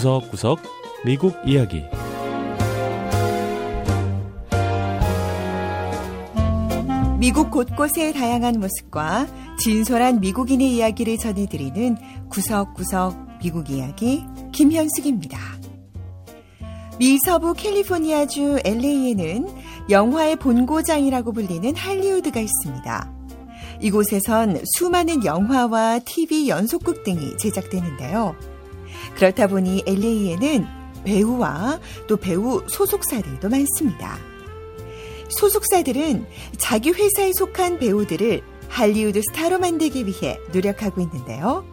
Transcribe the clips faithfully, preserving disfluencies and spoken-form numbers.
구석구석 미국 이야기. 미국 곳곳의 다양한 모습과 진솔한 미국인의 이야기를 전해드리는 구석구석 미국 이야기 김현숙입니다. 미서부 캘리포니아주 엘에이에는 영화의 본고장이라고 불리는 할리우드가 있습니다. 이곳에선 수많은 영화와 티비 연속극 등이 제작되는데요. 그렇다 보니 엘에이에는 배우와 또 배우 소속사들도 많습니다. 소속사들은 자기 회사에 속한 배우들을 할리우드 스타로 만들기 위해 노력하고 있는데요.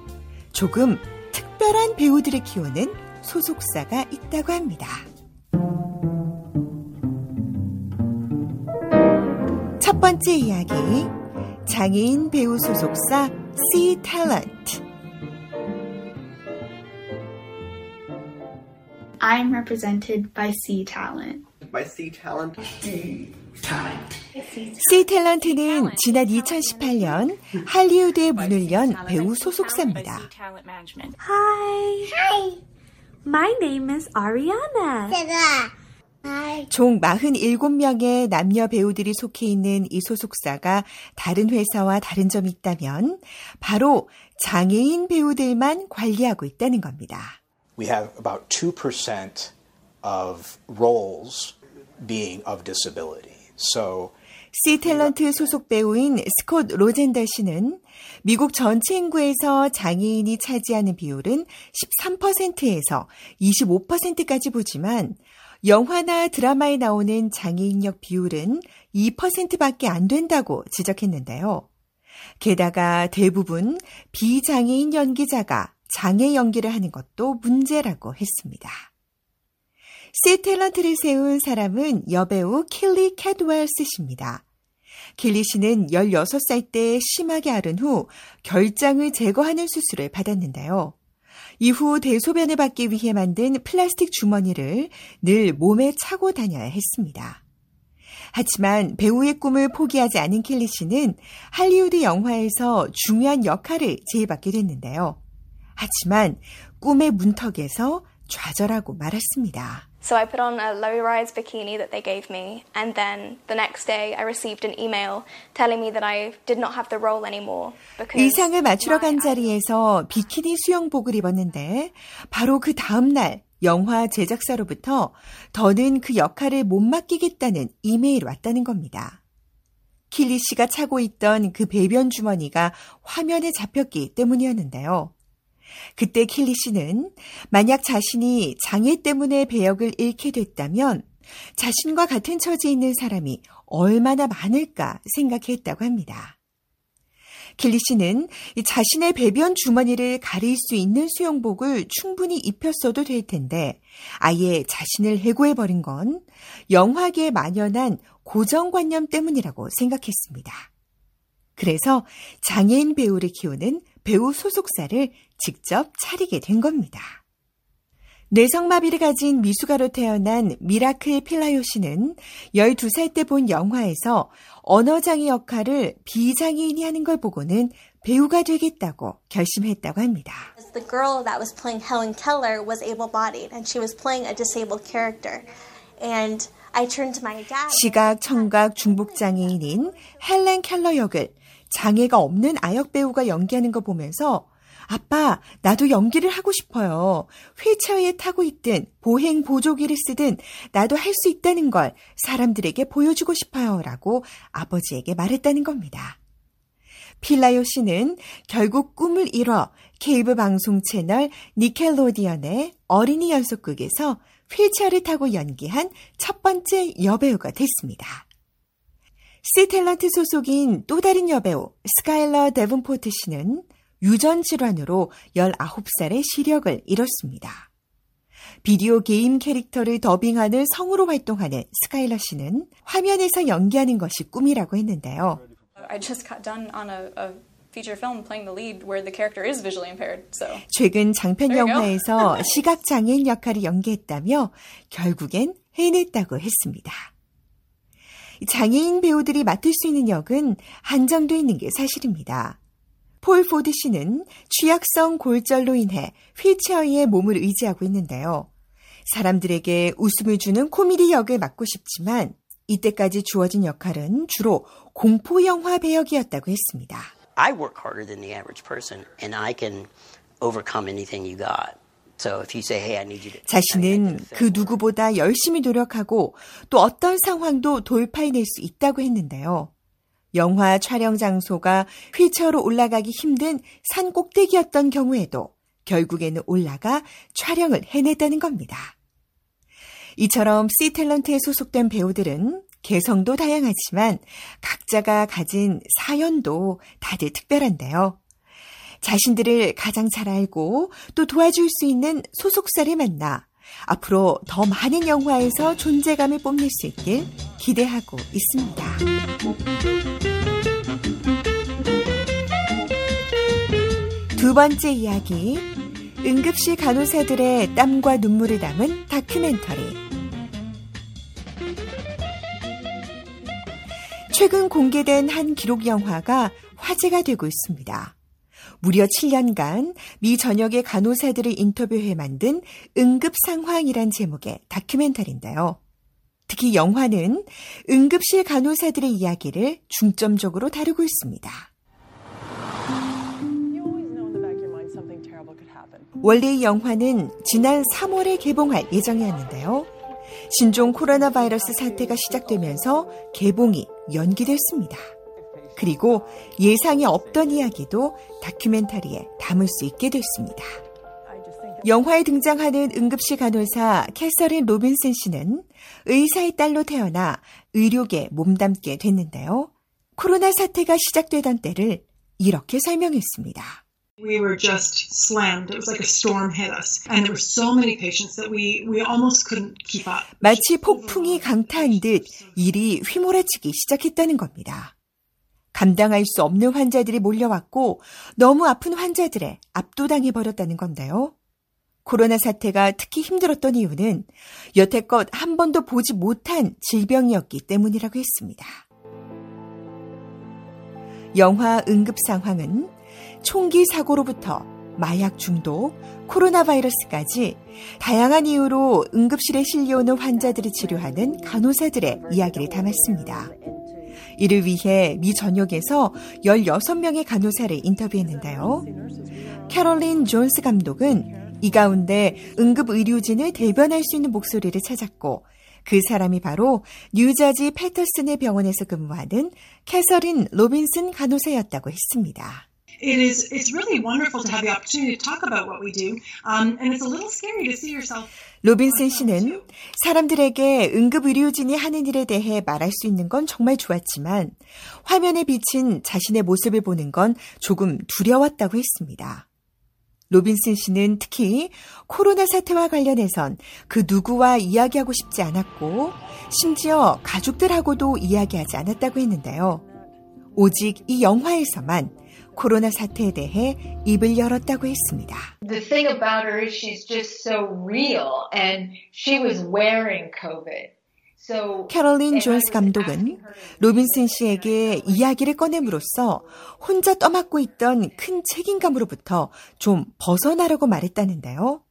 조금 특별한 배우들을 키우는 소속사가 있다고 합니다. 첫 번째 이야기, 장애인 배우 소속사 C-Talent. I'm represented by C-Talent. By C-Talent. C-Talent. C-Talent는 지난 이천십팔 년 할리우드의 문을 연 배우 소속사입니다. Hi. Hi. My name is Ariana. 제가. 총 사십칠 명의 남녀 배우들이 속해 있는 이 소속사가 다른 회사와 다른 점이 있다면 바로 장애인 배우들만 관리하고 있다는 겁니다. We have about two percent of roles being of disability. So C-탤런트 소속 배우인 스콧 로젠더 씨는 미국 전체 인구에서 장애인이 차지하는 비율은 십삼 퍼센트에서 이십오 퍼센트까지 보지만 영화나 드라마에 나오는 장애인력 비율은 이 퍼센트밖에 안 된다고 지적했는데요. 게다가 대부분 비장애인 연기자가 장애 연기를 하는 것도 문제라고 했습니다. C-탤런트를 세운 사람은 여배우 켈리 캐드웰 씨입니다. 켈리 씨는 열여섯 살 때 심하게 앓은 후 결장을 제거하는 수술을 받았는데요. 이후 대소변을 받기 위해 만든 플라스틱 주머니를 늘 몸에 차고 다녀야 했습니다. 하지만 배우의 꿈을 포기하지 않은 켈리 씨는 할리우드 영화에서 중요한 역할을 제의받게 됐는데요. 하지만 꿈의 문턱에서 좌절하고 말았습니다. So I put on a low-rise bikini that they gave me, and then the next day I received an email telling me that I did not have the role anymore. 의상을 맞추러 간 자리에서 비키니 수영복을 입었는데 바로 그 다음 날 영화 제작사로부터 더는 그 역할을 못 맡기겠다는 이메일이 왔다는 겁니다. 킬리 씨가 차고 있던 그 배변 주머니가 화면에 잡혔기 때문이었는데요. 그때 켈리 씨는 만약 자신이 장애 때문에 배역을 잃게 됐다면 자신과 같은 처지에 있는 사람이 얼마나 많을까 생각했다고 합니다. 켈리 씨는 자신의 배변 주머니를 가릴 수 있는 수영복을 충분히 입혔어도 될 텐데 아예 자신을 해고해버린 건 영화계에 만연한 고정관념 때문이라고 생각했습니다. 그래서 장애인 배우를 키우는 배우 소속사를 직접 차리게 된 겁니다. 뇌성마비를 가진 미숙아로 태어난 미라클 필라요시는 열두 살 때 본 영화에서 언어장애 역할을 비장애인이 하는 걸 보고는 배우가 되겠다고 결심했다고 합니다. The girl that was playing Helen Keller was able-bodied and she was playing a disabled character. And I turned to my dad. 시각, 청각, 중복장애인인 헬렌 켈러 역을 장애가 없는 아역 배우가 연기하는 거 보면서 아빠, 나도 연기를 하고 싶어요. 휠체어에 타고 있든 보행 보조기를 쓰든 나도 할 수 있다는 걸 사람들에게 보여주고 싶어요. 라고 아버지에게 말했다는 겁니다. 필라요 씨는 결국 꿈을 이뤄 케이블 방송 채널 니켈로디언의 어린이 연속극에서 휠체어를 타고 연기한 첫 번째 여배우가 됐습니다. C-탤런트 소속인 또 다른 여배우 스카일러 데븐포트 씨는 유전 질환으로 열아홉 살의 시력을 잃었습니다. 비디오 게임 캐릭터를 더빙하는 성우로 활동하는 스카일러 씨는 화면에서 연기하는 것이 꿈이라고 했는데요. I just got done on a, a feature film playing the lead where the character is visually impaired. So. 최근 장편 영화에서 시각장애인 역할을 연기했다며 결국엔 해냈다고 했습니다. 장애인 배우들이 맡을 수 있는 역은 한정돼 있는 게 사실입니다. 폴 포드 씨는 취약성 골절로 인해 휠체어에 몸을 의지하고 있는데요. 사람들에게 웃음을 주는 코미디 역을 맡고 싶지만 이때까지 주어진 역할은 주로 공포 영화 배역이었다고 했습니다. I work harder than the average person and I can overcome anything you got. So if you say, hey, I need you to... 자신은 그 누구보다 열심히 노력하고 또 어떤 상황도 돌파해낼 수 있다고 했는데요. 영화 촬영 장소가 휠체어로 올라가기 힘든 산 꼭대기였던 경우에도 결국에는 올라가 촬영을 해냈다는 겁니다. 이처럼 C-탤런트에 소속된 배우들은 개성도 다양하지만 각자가 가진 사연도 다들 특별한데요. 자신들을 가장 잘 알고 또 도와줄 수 있는 소속사를 만나 앞으로 더 많은 영화에서 존재감을 뽐낼 수 있길 기대하고 있습니다. 두 번째 이야기, 응급실 간호사들의 땀과 눈물을 담은 다큐멘터리. 최근 공개된 한 기록 영화가 화제가 되고 있습니다. 무려 칠 년간 미 전역의 간호사들을 인터뷰해 만든 응급상황이란 제목의 다큐멘터리인데요. 특히 영화는 응급실 간호사들의 이야기를 중점적으로 다루고 있습니다. 원래 이 영화는 지난 삼월에 개봉할 예정이었는데요. 신종 코로나 바이러스 사태가 시작되면서 개봉이 연기됐습니다. 그리고 예상이 없던 이야기도 다큐멘터리에 담을 수 있게 됐습니다. 영화에 등장하는 응급실 간호사 캐서린 로빈슨 씨는 의사의 딸로 태어나 의료계에 몸담게 됐는데요. 코로나 사태가 시작되던 때를 이렇게 설명했습니다. We were just slammed. It was like a storm hit us. And there were so many patients that we, we almost couldn't keep up. 마치 폭풍이 강타한 듯 일이 휘몰아치기 시작했다는 겁니다. 감당할 수 없는 환자들이 몰려왔고 너무 아픈 환자들에 압도당해버렸다는 건데요. 코로나 사태가 특히 힘들었던 이유는 여태껏 한 번도 보지 못한 질병이었기 때문이라고 했습니다. 영화 응급상황은 총기 사고로부터 마약 중독, 코로나 바이러스까지 다양한 이유로 응급실에 실려오는 환자들을 치료하는 간호사들의 이야기를 담았습니다. 이를 위해 미 전역에서 열여섯 명의 간호사를 인터뷰했는데요. 캐롤린 존스 감독은 이 가운데 응급의료진을 대변할 수 있는 목소리를 찾았고 그 사람이 바로 뉴저지 패터슨의 병원에서 근무하는 캐서린 로빈슨 간호사였다고 했습니다. It is, it's really wonderful to have the opportunity to talk about what we do, um, and it's a little scary to see yourself. 로빈슨 씨는 사람들에게 응급의료진이 하는 일에 대해 말할 수 있는 건 정말 좋았지만 화면에 비친 자신의 모습을 보는 건 조금 두려웠다고 했습니다. 로빈슨 씨는 특히 코로나 사태와 관련해선 그 누구와 이야기하고 싶지 않았고 심지어 가족들하고도 이야기하지 않았다고 했는데요. 오직 이 영화에서만 코로나 사태에 대해 입을 열었다고 했습니다. The thing about her is she's just so real and she was wearing COVID. So 캐롤린 존스 감독은 로빈슨 씨에게 이야기를 꺼냄으로써 혼자 떠맡고 있던 큰 책임감으로부터 좀 벗어나라고 말했다는데요.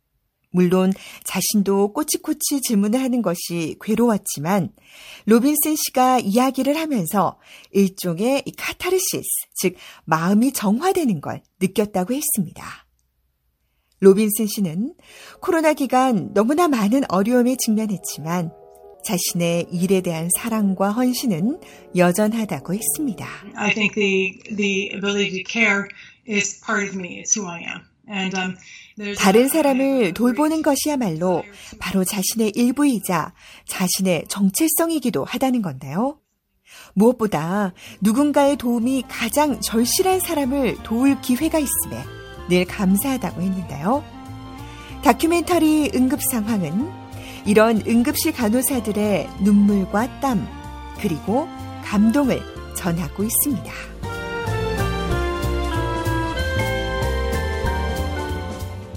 물론 자신도 꼬치꼬치 질문을 하는 것이 괴로웠지만 로빈슨 씨가 이야기를 하면서 일종의 카타르시스, 즉 마음이 정화되는 걸 느꼈다고 했습니다. 로빈슨 씨는 코로나 기간 너무나 많은 어려움에 직면했지만 자신의 일에 대한 사랑과 헌신은 여전하다고 했습니다. I think the, the ability to care is part of me, it's who I am. 다른 사람을 돌보는 것이야말로 바로 자신의 일부이자 자신의 정체성이기도 하다는 건데요. 무엇보다 누군가의 도움이 가장 절실한 사람을 도울 기회가 있음에 늘 감사하다고 했는데요. 다큐멘터리 응급상황은 이런 응급실 간호사들의 눈물과 땀 그리고 감동을 전하고 있습니다.